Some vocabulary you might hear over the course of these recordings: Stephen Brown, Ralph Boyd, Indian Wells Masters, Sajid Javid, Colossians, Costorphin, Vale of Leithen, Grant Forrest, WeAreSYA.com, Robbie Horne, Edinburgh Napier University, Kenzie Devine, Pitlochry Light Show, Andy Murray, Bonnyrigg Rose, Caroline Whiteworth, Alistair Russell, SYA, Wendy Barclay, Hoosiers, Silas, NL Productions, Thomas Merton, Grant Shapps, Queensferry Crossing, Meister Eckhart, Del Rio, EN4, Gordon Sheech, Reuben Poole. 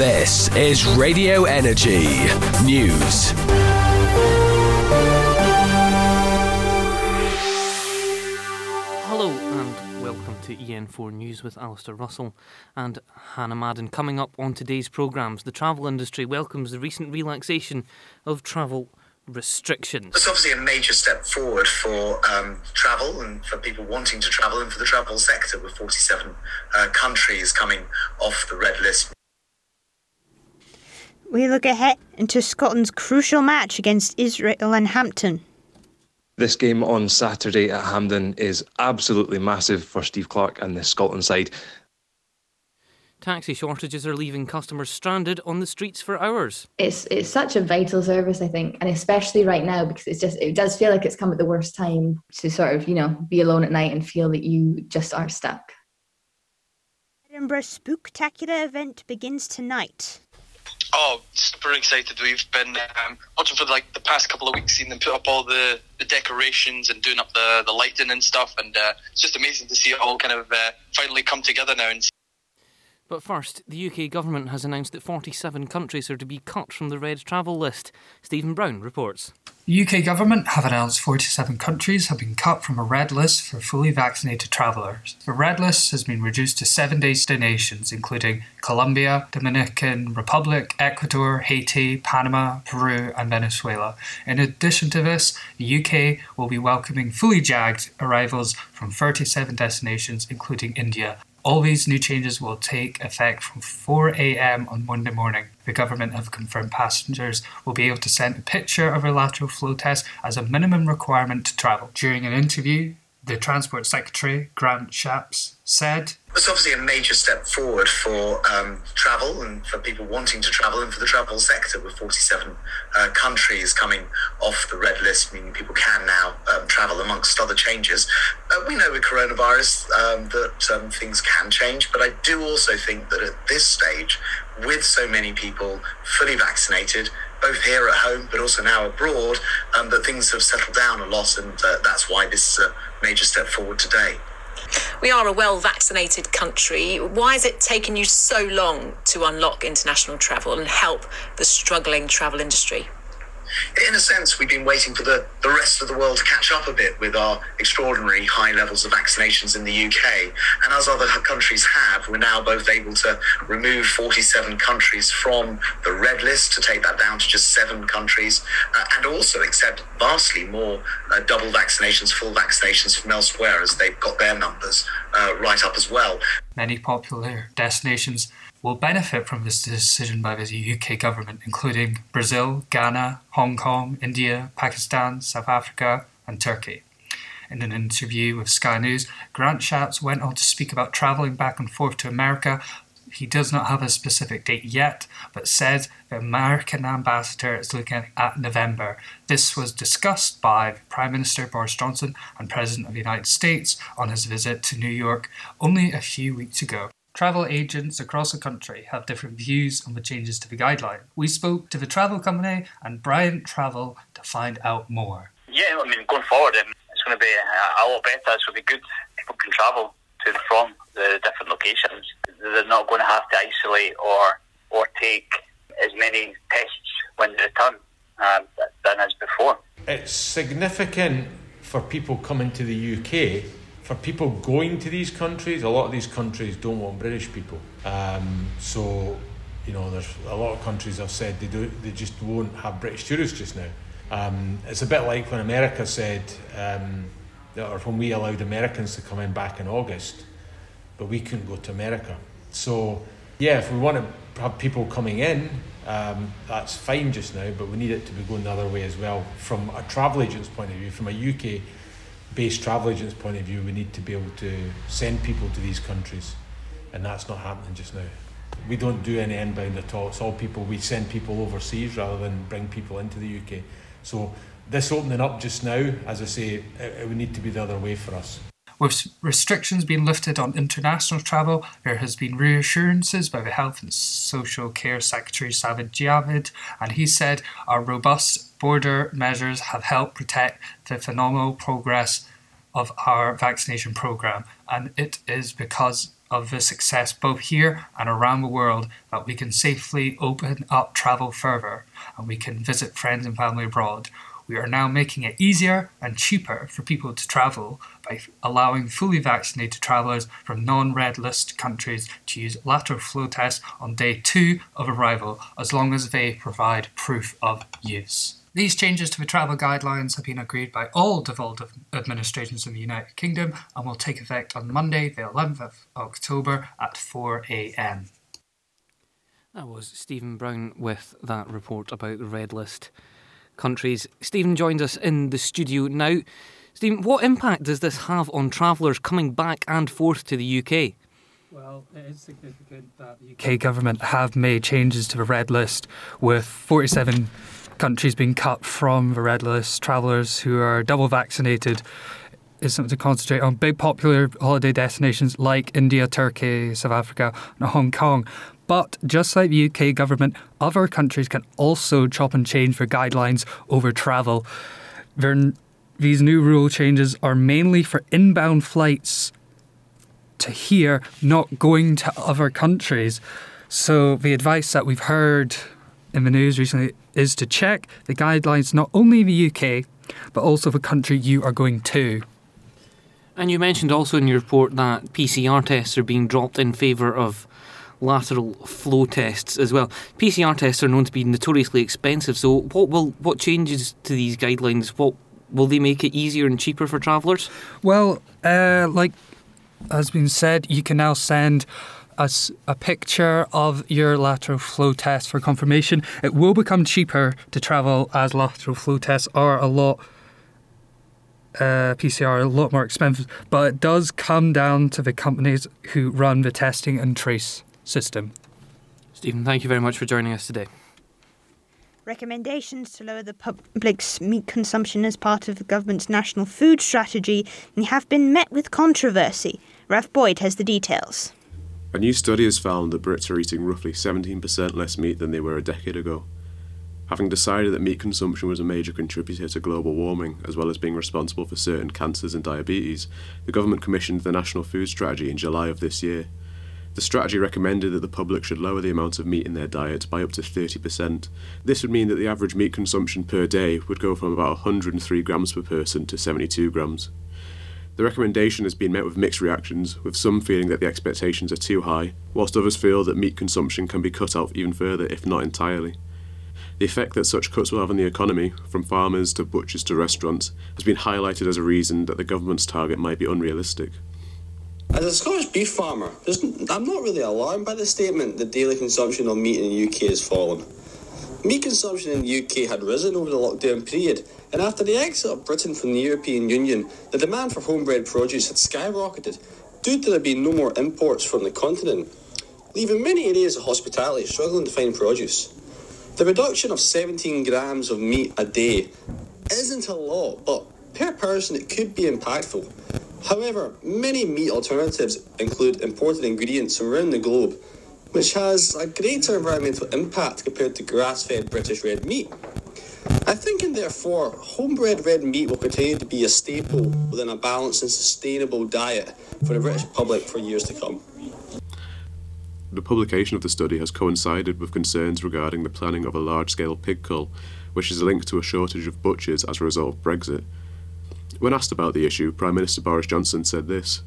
This is Radio Energy News. Hello and welcome to EN4 News with Alistair Russell and Hannah Madden. Coming up on today's programmes, the travel industry welcomes the recent relaxation of travel restrictions. It's obviously a major step forward for travel and for people wanting to travel and for the travel sector, with 47 countries coming off the red list. We look ahead into Scotland's crucial match against Israel in Hampden. This game on Saturday at Hampden is absolutely massive for Steve Clarke and the Scotland side. Taxi shortages are leaving customers stranded on the streets for hours. It's such a vital service, I think, and especially right now, because it does feel like it's come at the worst time to sort of, you know, be alone at night and feel that you just are stuck. Edinburgh's Spooktacular event begins tonight. Oh, super excited. We've been watching for the past couple of weeks, seeing them put up all the decorations and doing up the lighting and stuff, and it's just amazing to see it all kind of finally come together now. But first, the UK government has announced that 47 countries are to be cut from the red travel list. Stephen Brown reports. The UK government have announced 47 countries have been cut from a red list for fully vaccinated travellers. The red list has been reduced to 7 destinations, including Colombia, Dominican Republic, Ecuador, Haiti, Panama, Peru and Venezuela. In addition to this, the UK will be welcoming fully jagged arrivals from 37 destinations, including India. All these new changes will take effect from 4 a.m. on Monday morning. The government have confirmed passengers will be able to send a picture of a lateral flow test as a minimum requirement to travel. During an interview, the Transport Secretary, Grant Shapps, said, "It's obviously a major step forward for travel and for people wanting to travel and for the travel sector, with 47 countries coming off the red list, meaning people can now travel, amongst other changes. We know with coronavirus that things can change, but I do also think that at this stage, with so many people fully vaccinated, both here at home but also now abroad, that things have settled down a lot, and that's why this is a major step forward today. We are a well-vaccinated country. Why has it taken you so long to unlock international travel and help the struggling travel industry?" In a sense, we've been waiting for the rest of the world to catch up a bit with our extraordinary high levels of vaccinations in the UK. And as other countries have, we're now both able to remove 47 countries from the red list, to take that down to just 7 countries, and also accept vastly more double vaccinations, full vaccinations from elsewhere, as they've got their numbers right up as well. Many popular destinations will benefit from this decision by the UK government, including Brazil, Ghana, Hong Kong, India, Pakistan, South Africa and Turkey. In an interview with Sky News, Grant Shapps went on to speak about travelling back and forth to America. He does not have a specific date yet, but said the American ambassador is looking at November. This was discussed by Prime Minister Boris Johnson and President of the United States on his visit to New York only a few weeks ago. Travel agents across the country have different views on the changes to the guideline. We spoke to the travel company and Bryant Travel to find out more. Yeah, I mean, going forward, it's going to be a lot better. It's going to be good. People can travel to and from the different locations. They're not going to have to isolate or take as many tests when they return than as before. It's significant for people coming to the UK. For people going to these countries, a lot of these countries don't want British people. So, you know, there's a lot of countries have said they just won't have British tourists just now. It's a bit like when America said, or when we allowed Americans to come in back in August, but we couldn't go to America. So, yeah, if we want to have people coming in, that's fine just now, but we need it to be going the other way as well. From a travel agent's point of view, from a UK based travel agents' point of view, we need to be able to send people to these countries, and that's not happening just now. We don't do any inbound at all. It's all people. We send people overseas rather than bring people into the UK. So this opening up just now, as I say, it would need to be the other way for us. With restrictions being lifted on international travel, there has been reassurances by the Health and Social Care Secretary Sajid Javid, and he said our robust border measures have helped protect the phenomenal progress of our vaccination programme, and it is because of the success both here and around the world that we can safely open up travel further and we can visit friends and family abroad. We are now making it easier and cheaper for people to travel by allowing fully vaccinated travellers from non-red list countries to use lateral flow tests on day 2 of arrival, as long as they provide proof of use. These changes to the travel guidelines have been agreed by all devolved administrations in the United Kingdom and will take effect on Monday, the 11th of October at 4 a.m. That was Stephen Brown with that report about the red list countries. Stephen joins us in the studio now. Stephen, what impact does this have on travellers coming back and forth to the UK? Well, it is significant that the UK government have made changes to the red list, with 47 countries being cut from the red list. Travellers who are double vaccinated is something to concentrate on. Big popular holiday destinations like India, Turkey, South Africa and Hong Kong. But just like the UK government, other countries can also chop and change their guidelines over travel. These new rule changes are mainly for inbound flights to here, not going to other countries. So the advice that we've heard in the news recently is to check the guidelines, not only in the UK, but also the country you are going to. And you mentioned also in your report that PCR tests are being dropped in favour of lateral flow tests as well. PCR tests are known to be notoriously expensive, so what changes to these guidelines, what will they make it easier and cheaper for travellers? Well, like has been said, you can now send us a picture of your lateral flow test for confirmation. It will become cheaper to travel, as lateral flow tests are a lot PCR a lot more expensive, but it does come down to the companies who run the testing and trace system. Stephen, thank you very much for joining us today. Recommendations to lower the public's meat consumption as part of the government's national food strategy have been met with controversy. Ralph Boyd has the details. A new study has found that Brits are eating roughly 17% less meat than they were a decade ago. Having decided that meat consumption was a major contributor to global warming, as well as being responsible for certain cancers and diabetes, the government commissioned the National Food Strategy in July of this year. The strategy recommended that the public should lower the amount of meat in their diet by up to 30%. This would mean that the average meat consumption per day would go from about 103 grams per person to 72 grams. The recommendation has been met with mixed reactions, with some feeling that the expectations are too high, whilst others feel that meat consumption can be cut out even further, if not entirely. The effect that such cuts will have on the economy, from farmers to butchers to restaurants, has been highlighted as a reason that the government's target might be unrealistic. As a Scottish beef farmer, I'm not really alarmed by the statement that daily consumption of meat in the UK has fallen. Meat consumption in the UK had risen over the lockdown period, and after the exit of Britain from the European Union, the demand for homebred produce had skyrocketed due to there being no more imports from the continent, leaving many areas of hospitality struggling to find produce. The reduction of 17 grams of meat a day isn't a lot, but per person it could be impactful. However, many meat alternatives include imported ingredients from around the globe, which has a greater environmental impact compared to grass-fed British red meat. I think, and therefore, homebred red meat will continue to be a staple within a balanced and sustainable diet for the British public for years to come. The publication of the study has coincided with concerns regarding the planning of a large-scale pig cull, which is linked to a shortage of butchers as a result of Brexit. When asked about the issue, Prime Minister Boris Johnson said this: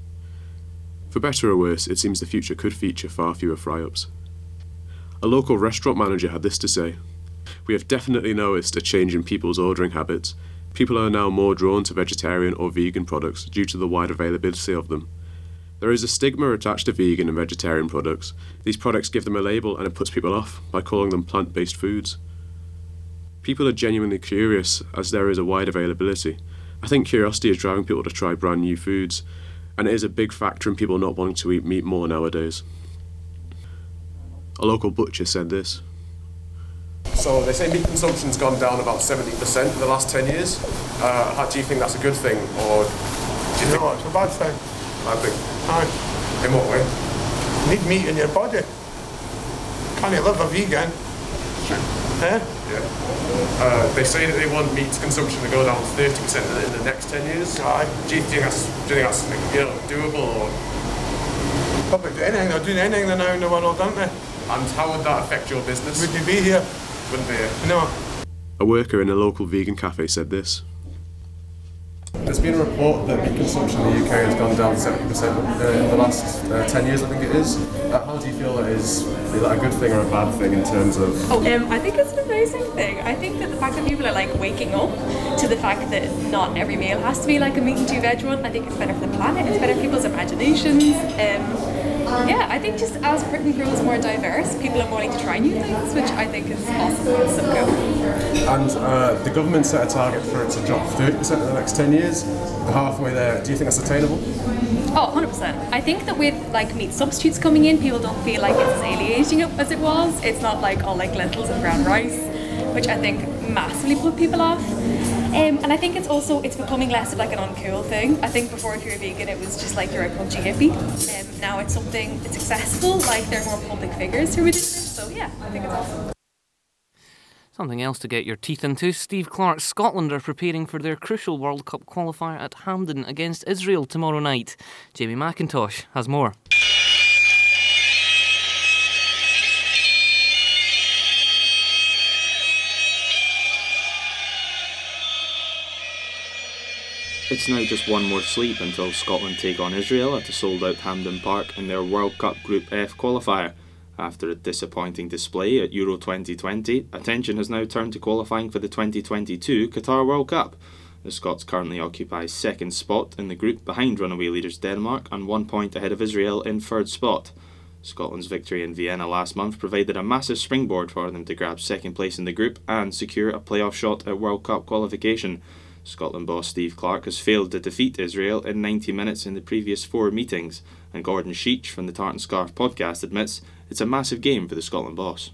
"For better or worse, it seems the future could feature far fewer fry-ups." A local restaurant manager had this to say: "We have definitely noticed a change in people's ordering habits. People are now more drawn to vegetarian or vegan products due to the wide availability of them. There is a stigma attached to vegan and vegetarian products. These products give them a label and it puts people off by calling them plant-based foods. People are genuinely curious as there is a wide availability. I think curiosity is driving people to try brand new foods, and it is a big factor in people not wanting to eat meat more nowadays." A local butcher said this: "So they say meat consumption's gone down about 70% in the last 10 years. How do you think that's a good thing, or do you think it's a bad thing?" "Bad thing." "Aye." "In what way?" "You need meat in your body. Can't you live a vegan?" Yeah. They say that they want meat consumption to go down 30% in the next 10 years. Do you think that's doable? Or public do anything. They're doing anything they're now in the world, aren't they? And how would that affect your business? Would you be here? Wouldn't be here. No. A worker in a local vegan cafe said this. There's been a report that meat consumption in the UK has gone down 70% in the last 10 years, I think it is. How do you feel that is that a good thing or a bad thing in terms of... I think it's an amazing thing. I think that the fact that people are waking up to the fact that not every meal has to be a meat and two veg one, I think it's better for the planet, it's better for people's imaginations. Yeah, I think just as Britain grows more diverse, people are more likely to try new things, which I think is awesome. And the government set a target for it to drop 30% in the next 10 years. We're halfway there. Do you think that's attainable? Oh, 100%. I think that with meat substitutes coming in, people don't feel like it's as alienating as it was. It's not all lentils and brown rice, which I think massively put people off. And I think it's also becoming less of an uncool thing. I think before, if you were vegan, it was just you're a punchy hippie. Now it's something that's accessible. There are more public figures who are doing this. So yeah, I think it's awesome. Something else to get your teeth into. Steve Clarke, Scotland are preparing for their crucial World Cup qualifier at Hampden against Israel tomorrow night. Jamie McIntosh has more. It's now just one more sleep until Scotland take on Israel at a sold-out Hampden Park in their World Cup Group F qualifier. After a disappointing display at Euro 2020, attention has now turned to qualifying for the 2022 Qatar World Cup. The Scots currently occupy second spot in the group behind runaway leaders Denmark and 1 point ahead of Israel in third spot. Scotland's victory in Vienna last month provided a massive springboard for them to grab second place in the group and secure a playoff shot at World Cup qualification. Scotland boss Steve Clarke has failed to defeat Israel in 90 minutes in the previous four meetings, and Gordon Sheech from the Tartan Scarf podcast admits it's a massive game for the Scotland boss.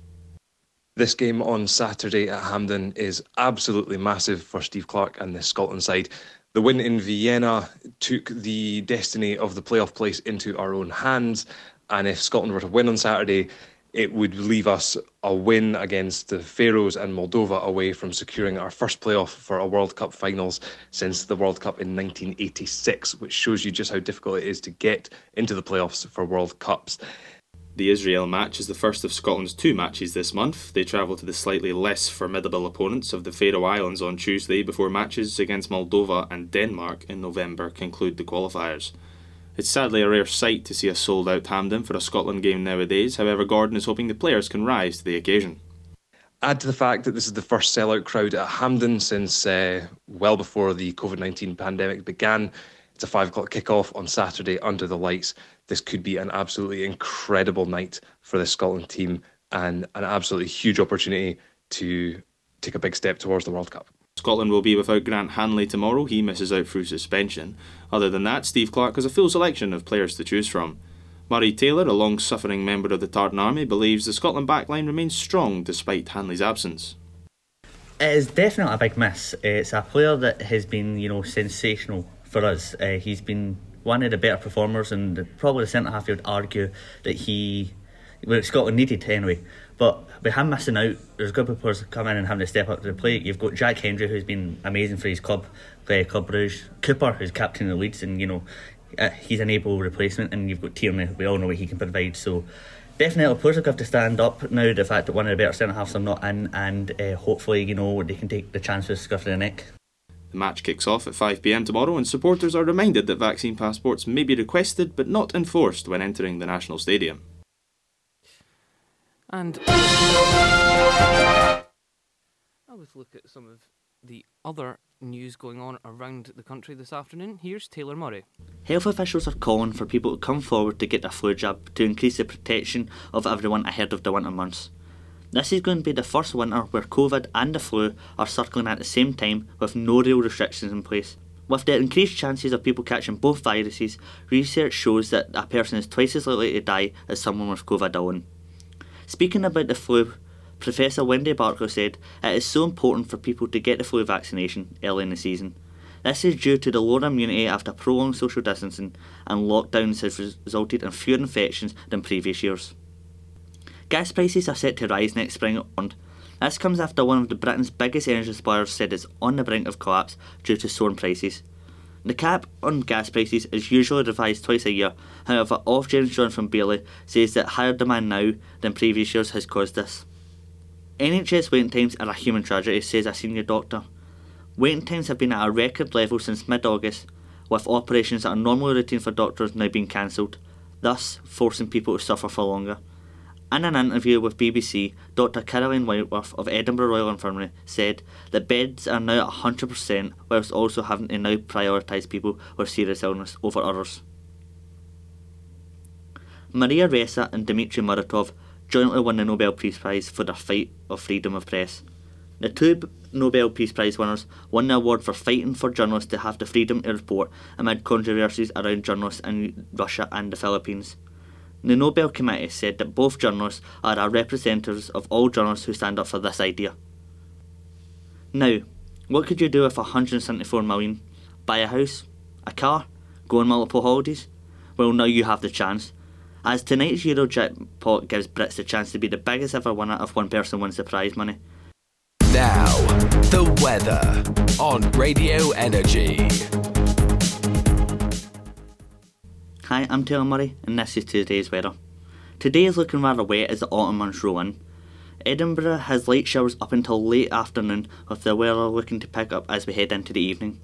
This game on Saturday at Hampden is absolutely massive for Steve Clarke and the Scotland side. The win in Vienna took the destiny of the playoff place into our own hands, and if Scotland were to win on Saturday, it would leave us a win against the Faroes and Moldova away from securing our first playoff for a World Cup finals since the World Cup in 1986, which shows you just how difficult it is to get into the playoffs for World Cups. The Israel match is the first of Scotland's two matches this month. They travel to the slightly less formidable opponents of the Faroe Islands on Tuesday before matches against Moldova and Denmark in November conclude the qualifiers. It's sadly a rare sight to see a sold-out Hampden for a Scotland game nowadays. However, Gordon is hoping the players can rise to the occasion. Add to the fact that this is the first sell-out crowd at Hampden since well before the COVID-19 pandemic began. It's a 5 o'clock kick-off on Saturday under the lights. This could be an absolutely incredible night for the Scotland team and an absolutely huge opportunity to take a big step towards the World Cup. Scotland will be without Grant Hanley tomorrow. He misses out through suspension. Other than that, Steve Clarke has a full selection of players to choose from. Murray Taylor, a long-suffering member of the Tartan Army, believes the Scotland backline remains strong despite Hanley's absence. It is definitely a big miss. It's a player that has been, sensational for us. He's been one of the better performers, and probably the centre half you'd argue that Scotland needed anyway. But with him missing out, there's good players coming in and having to step up to the plate. You've got Jack Hendry, who's been amazing for his club, Club Brugge. Cooper, who's captain of the Leeds, and he's an able replacement. And you've got Tierney, we all know what he can provide. So definitely players will have to stand up now. The fact that one of the better centre halves are not in, and hopefully they can take the chance for the scuff of the neck. The match kicks off at 5 p.m. tomorrow, and supporters are reminded that vaccine passports may be requested but not enforced when entering the national stadium. And I would look at some of the other news going on around the country this afternoon. Here's Taylor Murray. Health officials are calling for people to come forward to get a flu jab to increase the protection of everyone ahead of the winter months. This is going to be the first winter where COVID and the flu are circling at the same time with no real restrictions in place. With the increased chances of people catching both viruses, research shows that a person is twice as likely to die as someone with COVID alone. Speaking about the flu, Professor Wendy Barclay said it is so important for people to get the flu vaccination early in the season. This is due to the lower immunity after prolonged social distancing, and lockdowns have resulted in fewer infections than previous years. Gas prices are set to rise next spring. This comes after one of Britain's biggest energy suppliers said it's on the brink of collapse due to soaring prices. The cap on gas prices is usually revised twice a year. However, off James John from Bailey says that higher demand now than previous years has caused this. NHS waiting times are a human tragedy, says a senior doctor. Waiting times have been at a record level since mid-August, with operations that are normally routine for doctors now being cancelled, thus forcing people to suffer for longer. In an interview with BBC, Dr Caroline Whiteworth of Edinburgh Royal Infirmary said that beds are now at 100% whilst also having to now prioritise people with serious illness over others. Maria Ressa and Dmitry Muratov jointly won the Nobel Peace Prize for their fight of freedom of press. The two Nobel Peace Prize winners won the award for fighting for journalists to have the freedom to report amid controversies around journalists in Russia and the Philippines. The Nobel Committee said that both journalists are representatives of all journalists who stand up for this idea. Now, what could you do with £174 million? Buy a house? A car? Go on multiple holidays? Well, now you have the chance, as tonight's Eurojackpot gives Brits the chance to be the biggest ever winner if one person wins the prize money. Now, the weather on Radio Energy. Hi, I'm Taylor Murray and this is Tuesday's weather. Today is looking rather wet as the autumn months roll in. Edinburgh has light showers up until late afternoon, with the weather looking to pick up as we head into the evening.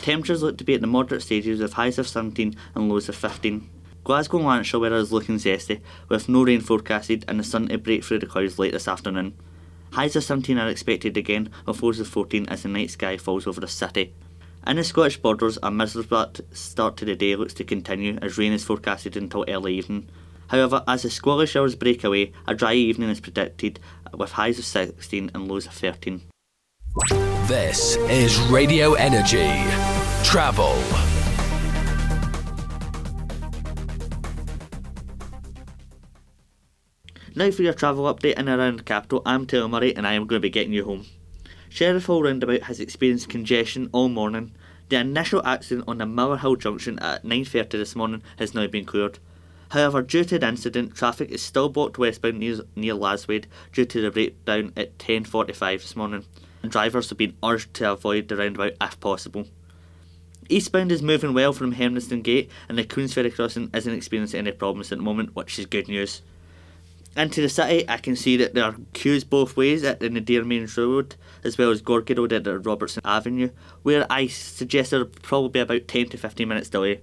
Temperatures look to be at the moderate stages, with highs of 17 and lows of 15. Glasgow and Lancashire weather is looking zesty, with no rain forecasted and the sun to break through the clouds late this afternoon. Highs of 17 are expected again, with lows of 14 as the night sky falls over the city. In the Scottish Borders, a miserable start to the day looks to continue as rain is forecasted until early evening. However, as the squally showers break away, a dry evening is predicted with highs of 16 and lows of 13. This is Radio Energy. Travel. Now for your travel update in and around the capital. I'm Taylor Murray and I am going to be getting you home. Sheriffhall Roundabout has experienced congestion all morning. The initial accident on the Millerhill Junction at 9:30 this morning has now been cleared. However, due to the incident, traffic is still blocked westbound near Laswade due to the breakdown at 10:45 this morning, and drivers have been urged to avoid the roundabout if possible. Eastbound is moving well from Hermiston Gate and the Queensferry Crossing isn't experiencing any problems at the moment, which is good news. Into the city, I can see that there are queues both ways at the Nether Mains Road as well as Gorgie Road at the Robertson Avenue, where I suggest there will probably be about 10 to 15 minutes delay.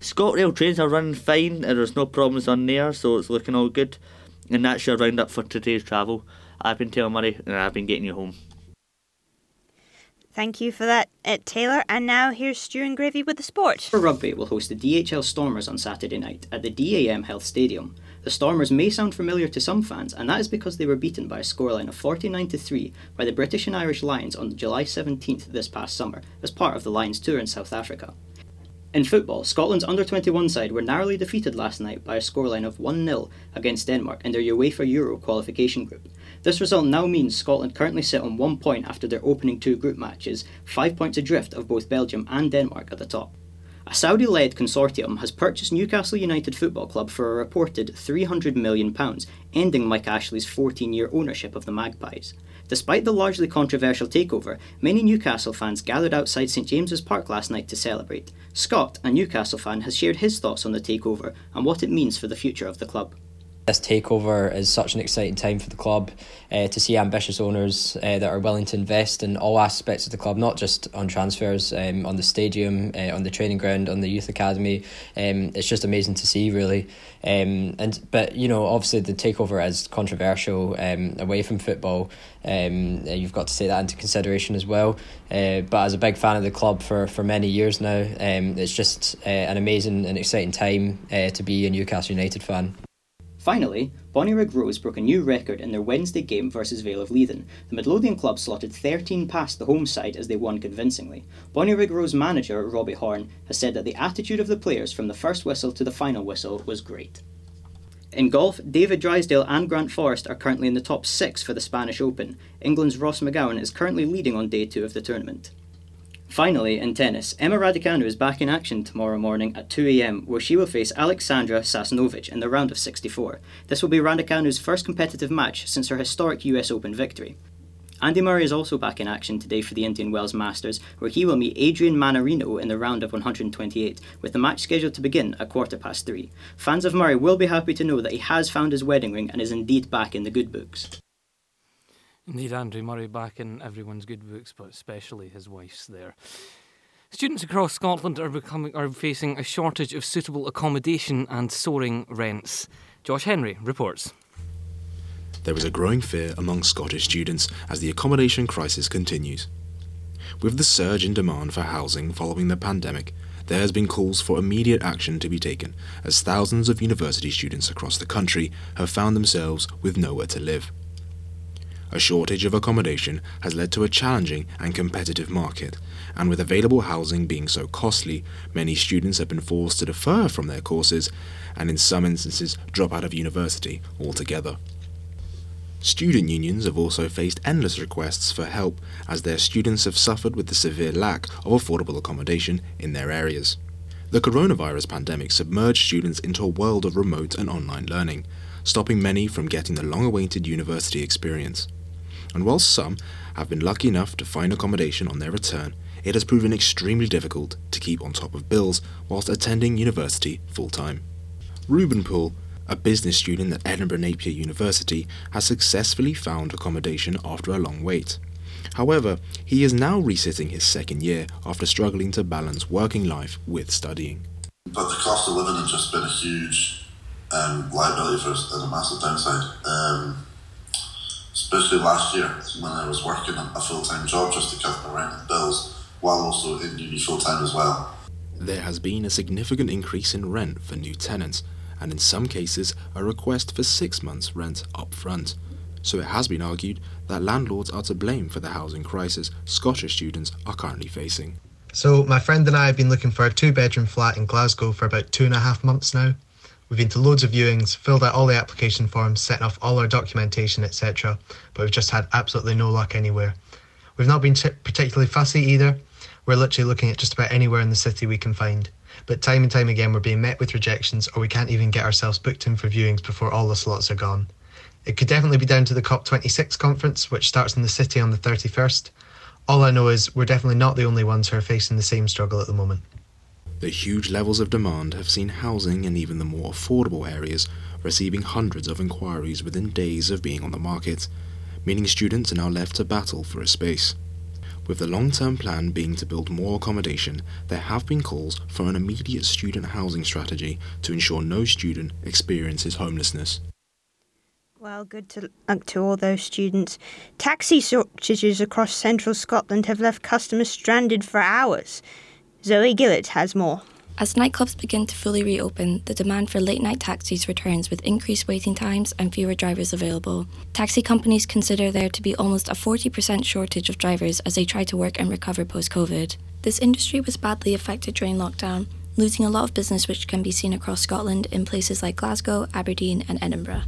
ScotRail trains are running fine and there's no problems on there, so it's looking all good. And that's your roundup for today's travel. I've been Taylor Murray and I've been getting you home. Thank you for that, Taylor. And now here's Stew and Gravy with the sport. For rugby, we'll host the DHL Stormers on Saturday night at the DAM Health Stadium. The Stormers may sound familiar to some fans, and that is because they were beaten by a scoreline of 49-3 by the British and Irish Lions on July 17th this past summer, as part of the Lions tour in South Africa. In football, Scotland's under-21 side were narrowly defeated last night by a scoreline of 1-0 against Denmark in their UEFA Euro qualification group. This result now means Scotland currently sit on 1 point after their opening two group matches, 5 points adrift of both Belgium and Denmark at the top. A Saudi-led consortium has purchased Newcastle United Football Club for a reported £300 million, ending Mike Ashley's 14-year ownership of the Magpies. Despite the largely controversial takeover, many Newcastle fans gathered outside St James's Park last night to celebrate. Scott, a Newcastle fan, has shared his thoughts on the takeover and what it means for the future of the club. This takeover is such an exciting time for the club, to see ambitious owners that are willing to invest in all aspects of the club, not just on transfers, on the stadium, on the training ground, on the youth academy. It's just amazing to see, really. But you know, obviously the takeover is controversial away from football. You've got to take that into consideration as well. But as a big fan of the club for many years now, it's just an amazing and exciting time to be a Newcastle United fan. Finally, Bonnyrigg Rose broke a new record in their Wednesday game versus Vale of Leithen. The Midlothian club slotted 13 past the home side as they won convincingly. Bonnyrigg Rose manager Robbie Horne has said that the attitude of the players from the first whistle to the final whistle was great. In golf, David Drysdale and Grant Forrest are currently in the top 6 for the Spanish Open. England's Ross McGowan is currently leading on day 2 of the tournament. Finally, in tennis, Emma Raducanu is back in action tomorrow morning at 2 a.m, where she will face Alexandra Sasnovic in the round of 64. This will be Raducanu's first competitive match since her historic US Open victory. Andy Murray is also back in action today for the Indian Wells Masters, where he will meet Adrian Mannarino in the round of 128, with the match scheduled to begin at 3:15. Fans of Murray will be happy to know that he has found his wedding ring and is indeed back in the good books. Indeed, Andrew Murray back in everyone's good books, but especially his wife's there. Students across Scotland are facing a shortage of suitable accommodation and soaring rents. Josh Henry reports. There was a growing fear among Scottish students as the accommodation crisis continues. With the surge in demand for housing following the pandemic, there has been calls for immediate action to be taken as thousands of university students across the country have found themselves with nowhere to live. A shortage of accommodation has led to a challenging and competitive market, and with available housing being so costly, many students have been forced to defer from their courses and in some instances drop out of university altogether. Student unions have also faced endless requests for help as their students have suffered with the severe lack of affordable accommodation in their areas. The coronavirus pandemic submerged students into a world of remote and online learning, stopping many from getting the long-awaited university experience. And while some have been lucky enough to find accommodation on their return, it has proven extremely difficult to keep on top of bills whilst attending university full-time. Reuben Poole, a business student at Edinburgh Napier University, has successfully found accommodation after a long wait. However, he is now resitting his second year after struggling to balance working life with studying. But the cost of living has just been a huge liability for us and a massive downside. Especially last year when I was working a full-time job just to cover my rent and bills while also in uni full-time as well. There has been a significant increase in rent for new tenants and in some cases a request for 6 months rent up front. So it has been argued that landlords are to blame for the housing crisis Scottish students are currently facing. So my friend and I have been looking for a 2-bedroom flat in Glasgow for about 2.5 months now. We've been to loads of viewings, filled out all the application forms, sent off all our documentation, etc. But we've just had absolutely no luck anywhere. We've not been particularly fussy either. We're literally looking at just about anywhere in the city we can find. But time and time again, we're being met with rejections, or we can't even get ourselves booked in for viewings before all the slots are gone. It could definitely be down to the COP26 conference, which starts in the city on the 31st. All I know is we're definitely not the only ones who are facing the same struggle at the moment. The huge levels of demand have seen housing and even the more affordable areas receiving hundreds of inquiries within days of being on the market, meaning students are now left to battle for a space. With the long-term plan being to build more accommodation, there have been calls for an immediate student housing strategy to ensure no student experiences homelessness. Well, good luck to all those students. Taxi shortages across central Scotland have left customers stranded for hours. Zoe Gillett has more. As nightclubs begin to fully reopen, the demand for late-night taxis returns with increased waiting times and fewer drivers available. Taxi companies consider there to be almost a 40% shortage of drivers as they try to work and recover post-COVID. This industry was badly affected during lockdown, losing a lot of business which can be seen across Scotland in places like Glasgow, Aberdeen and Edinburgh.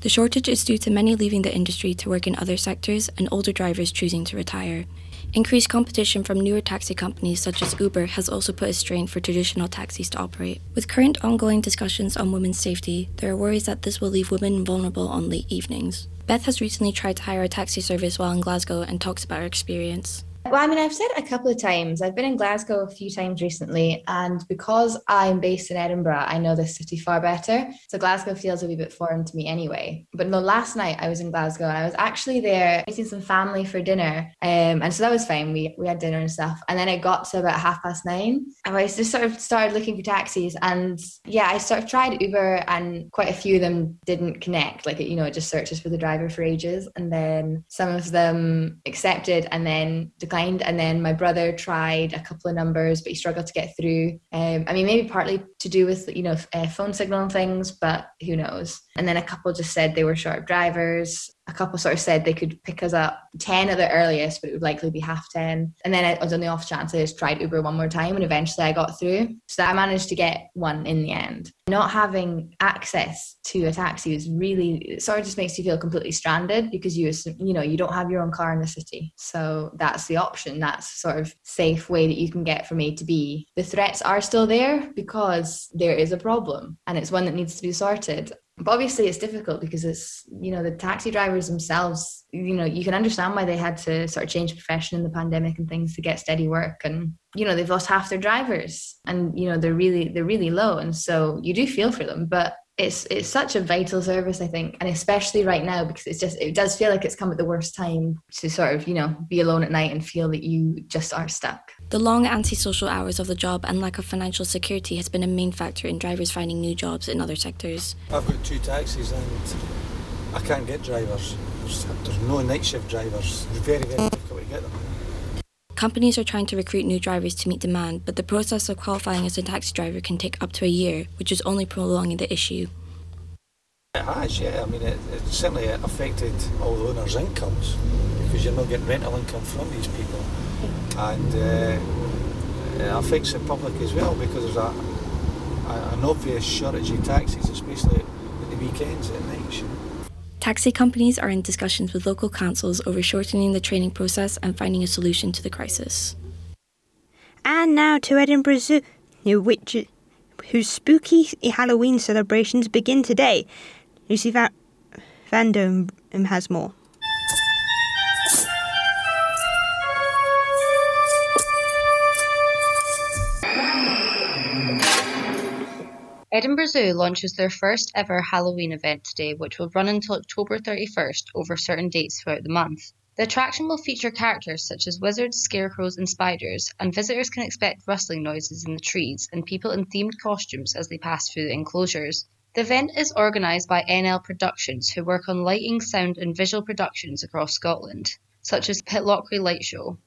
The shortage is due to many leaving the industry to work in other sectors and older drivers choosing to retire. Increased competition from newer taxi companies such as Uber has also put a strain for traditional taxis to operate. With current ongoing discussions on women's safety, there are worries that this will leave women vulnerable on late evenings. Beth has recently tried to hire a taxi service while in Glasgow and talks about her experience. Well, I mean, I've said a couple of times, I've been in Glasgow a few times recently, and because I'm based in Edinburgh, I know this city far better. So Glasgow feels a wee bit foreign to me anyway. But no, last night I was in Glasgow and I was actually there meeting some family for dinner. And so that was fine. We had dinner and stuff. And then it got to about 9:30. And I just sort of started looking for taxis. And yeah, I sort of tried Uber and quite a few of them didn't connect. Like, you know, it just searches for the driver for ages. And then some of them accepted and then declined, and then my brother tried a couple of numbers but he struggled to get through. I mean, maybe partly to do with, you know, phone signal and things, but who knows. And then a couple just said they were short of drivers. A couple sort of said they could pick us up 10 at the earliest, but it would likely be 10:30. And then I was on the off chance I just tried Uber one more time and eventually I got through. So I managed to get one in the end. Not having access to a taxi is really, sort of just makes you feel completely stranded because you know, you don't have your own car in the city. So that's the option. That's sort of safe way that you can get from A to B. The threats are still there because there is a problem and it's one that needs to be sorted. But obviously it's difficult because it's, you know, the taxi drivers themselves, you know, you can understand why they had to sort of change profession in the pandemic and things to get steady work. And, you know, they've lost half their drivers and, you know, they're really low. And so you do feel for them, but it's such a vital service, I think. And especially right now, because it's just, it does feel like it's come at the worst time to sort of, you know, be alone at night and feel that you just are stuck. The long antisocial hours of the job and lack of financial security has been a main factor in drivers finding new jobs in other sectors. I've got two taxis and I can't get drivers. There's no night shift drivers. It's very, very difficult to get them. Companies are trying to recruit new drivers to meet demand, but the process of qualifying as a taxi driver can take up to a year, which is only prolonging the issue. It has, yeah. I mean, it certainly affected all the owners' incomes because you're not getting rental income from these people. And it affects the public as well because there's an obvious shortage of taxis, especially at the weekends and nights. Taxi companies are in discussions with local councils over shortening the training process and finding a solution to the crisis. And now to Edinburgh Zoo, whose spooky Halloween celebrations begin today. Lucy Van Dome has more. Edinburgh Zoo launches their first ever Halloween event today, which will run until October 31st over certain dates throughout the month. The attraction will feature characters such as wizards, scarecrows and spiders, and visitors can expect rustling noises in the trees and people in themed costumes as they pass through the enclosures. The event is organised by NL Productions, who work on lighting, sound and visual productions across Scotland, such as Pitlochry Light Show.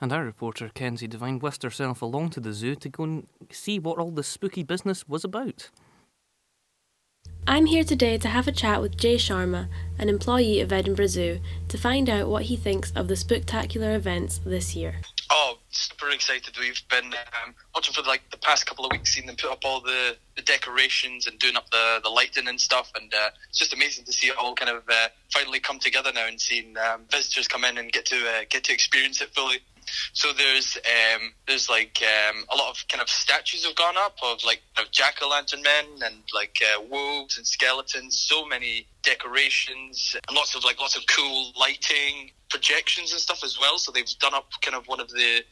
And our reporter, Kenzie Devine, whisked herself along to the zoo to go and see what all this spooky business was about. I'm here today to have a chat with Jay Sharma, an employee of Edinburgh Zoo, to find out what he thinks of the spectacular events this year. Oh, super excited. We've been watching for the past couple of weeks, seeing them put up all the decorations and doing up the lighting and stuff, and it's just amazing to see it all kind of finally come together now and seeing visitors come in and get to experience it fully. So there's a lot of kind of statues have gone up of jack-o'-lantern men and wolves and skeletons, so many decorations and lots of cool lighting projections and stuff as well. So they've done up kind of one of the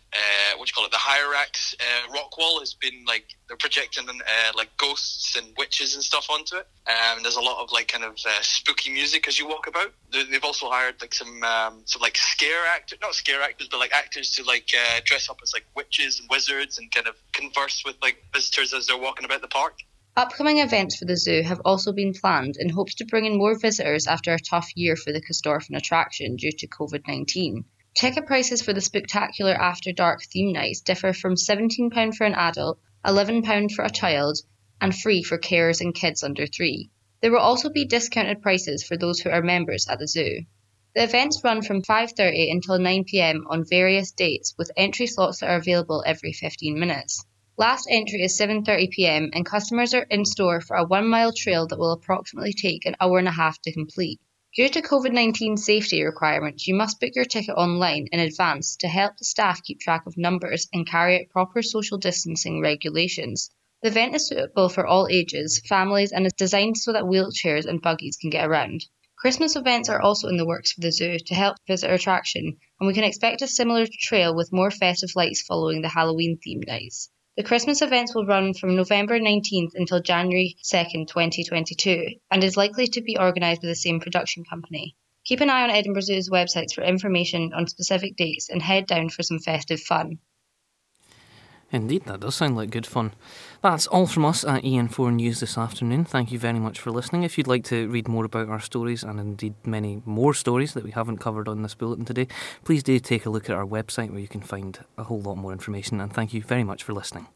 the Hyrax rock wall has been they're projecting ghosts and witches and stuff onto it. And there's a lot of spooky music as you walk about. They've also hired some actors to dress up as witches and wizards and kind of converse with visitors as they're walking about the park. Upcoming events for the zoo have also been planned in hopes to bring in more visitors after a tough year for the Costorphin attraction due to COVID-19. Ticket prices for the spectacular After Dark theme nights differ from £17 for an adult, £11 for a child, and free for carers and kids under 3. There will also be discounted prices for those who are members at the zoo. The events run from 5:30 until 9pm on various dates, with entry slots that are available every 15 minutes. Last entry is 7:30pm and customers are in store for a 1-mile trail that will approximately take an hour and a half to complete. Due to COVID-19 safety requirements, you must book your ticket online in advance to help the staff keep track of numbers and carry out proper social distancing regulations. The event is suitable for all ages, families, and is designed so that wheelchairs and buggies can get around. Christmas events are also in the works for the zoo to help visitor attraction, and we can expect a similar trail with more festive lights following the Halloween theme nights. The Christmas events will run from November 19th until January 2nd, 2022, and is likely to be organised by the same production company. Keep an eye on Edinburgh Zoo's websites for information on specific dates and head down for some festive fun. Indeed, that does sound like good fun. That's all from us at EN4 News this afternoon. Thank you very much for listening. If you'd like to read more about our stories, and indeed many more stories that we haven't covered on this bulletin today, please do take a look at our website where you can find a whole lot more information. And thank you very much for listening.